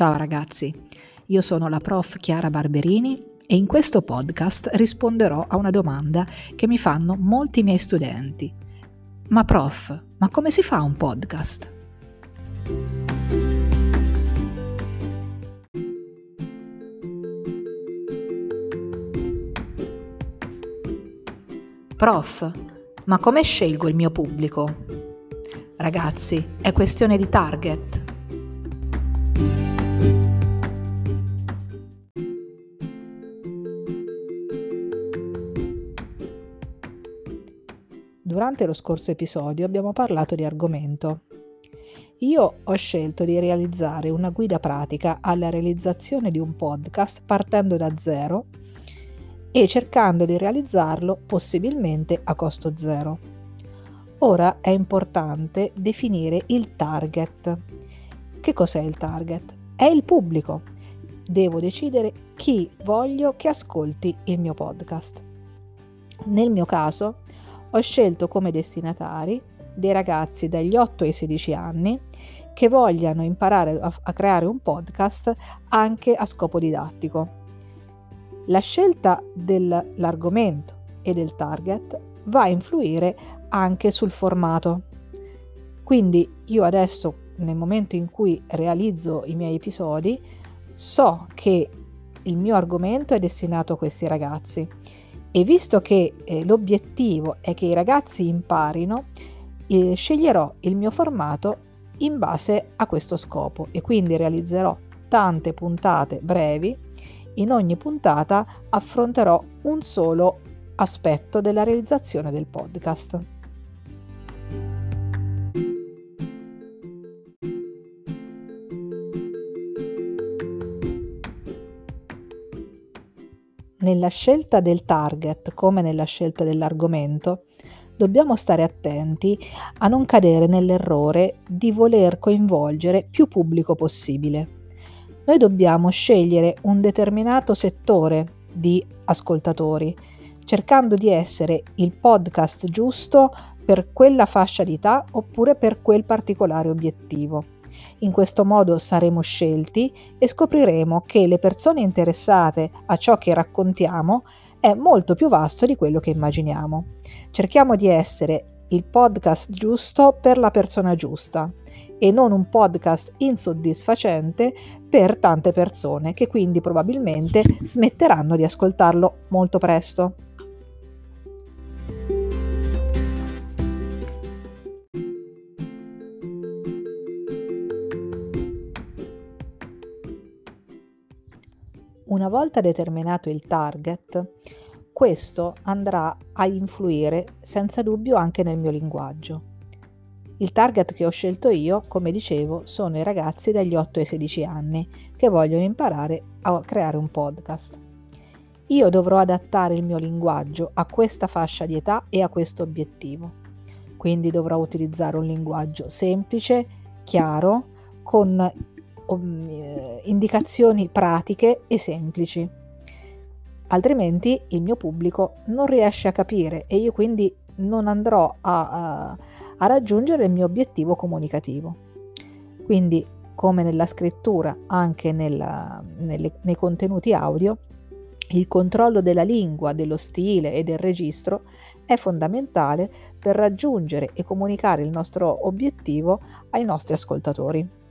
Ciao ragazzi, io sono la prof Chiara Barberini e in questo podcast risponderò a una domanda che mi fanno molti miei studenti. Ma prof, ma come si fa un podcast? Prof, ma come scelgo il mio pubblico? Ragazzi, è questione di target. Durante lo scorso episodio abbiamo parlato di argomento. Io ho scelto di realizzare una guida pratica alla realizzazione di un podcast partendo da zero e cercando di realizzarlo possibilmente a costo zero. Ora è importante definire il target. Che cos'è il target? È il pubblico. Devo decidere chi voglio che ascolti il mio podcast. Nel mio caso ho scelto come destinatari dei ragazzi dagli 8 ai 16 anni che vogliano imparare a creare un podcast anche a scopo didattico. La scelta dell'argomento e del target va a influire anche sul formato. Quindi io adesso, nel momento in cui realizzo i miei episodi, so che il mio argomento è destinato a questi ragazzi e visto che l'obiettivo è che i ragazzi imparino, sceglierò il mio formato in base a questo scopo e quindi realizzerò tante puntate brevi. In ogni puntata affronterò un solo aspetto della realizzazione del podcast. Nella scelta del target, come nella scelta dell'argomento, dobbiamo stare attenti a non cadere nell'errore di voler coinvolgere più pubblico possibile. Noi dobbiamo scegliere un determinato settore di ascoltatori, cercando di essere il podcast giusto per quella fascia di età oppure per quel particolare obiettivo. In questo modo saremo scelti e scopriremo che le persone interessate a ciò che raccontiamo è molto più vasto di quello che immaginiamo. Cerchiamo di essere il podcast giusto per la persona giusta e non un podcast insoddisfacente per tante persone che quindi probabilmente smetteranno di ascoltarlo molto presto. Una volta determinato il target, questo andrà a influire senza dubbio anche nel mio linguaggio. Il target che ho scelto io, come dicevo, sono i ragazzi dagli 8 ai 16 anni che vogliono imparare a creare un podcast. Io dovrò adattare il mio linguaggio a questa fascia di età e a questo obiettivo. Quindi dovrò utilizzare un linguaggio semplice, chiaro, con indicazioni pratiche e semplici. Altrimenti il mio pubblico non riesce a capire e io quindi non andrò a raggiungere il mio obiettivo comunicativo. Quindi, come nella scrittura, anche nei contenuti audio, il controllo della lingua, dello stile e del registro è fondamentale per raggiungere e comunicare il nostro obiettivo ai nostri ascoltatori.